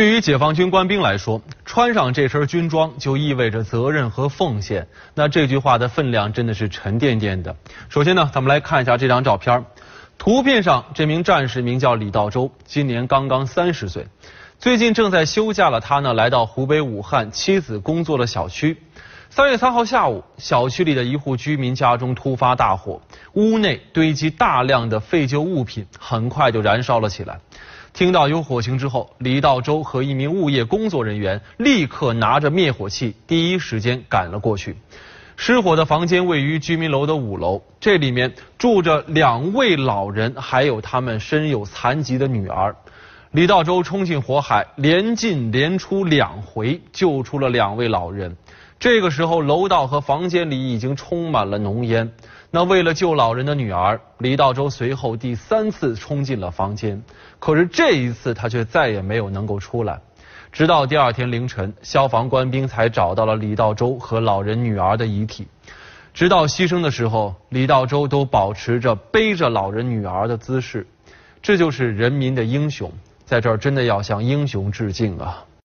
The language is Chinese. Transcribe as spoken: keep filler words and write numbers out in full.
对于解放军官兵来说，穿上这身军装就意味着责任和奉献。那这句话的分量真的是沉甸甸的。首先呢，咱们来看一下这张照片。图片上这名战士名叫李道周，今年刚刚三十岁。最近正在休假的他呢，来到湖北武汉妻子工作的小区。三月三号下午，小区里的一户居民家中突发大火，屋内堆积大量的废旧物品，很快就燃烧了起来。 听到有火情之后，李道周和一名物业工作人员立刻拿着灭火器，第一时间赶了过去。失火的房间位于居民楼的五楼，这里面住着两位老人，还有他们身有残疾的女儿。李道周冲进火海，连进连出两回，救出了两位老人。这个时候，楼道和房间里已经充满了浓烟。那为了救老人的女儿，李道周随后第三次冲进了房间，可是这一次他却再也没有能够出来。直到第二天凌晨，消防官兵才找到了李道周和老人女儿的遗体。直到牺牲的时候，李道周都保持着背着老人女儿的姿势。这就是人民的英雄，在这儿真的要向英雄致敬啊！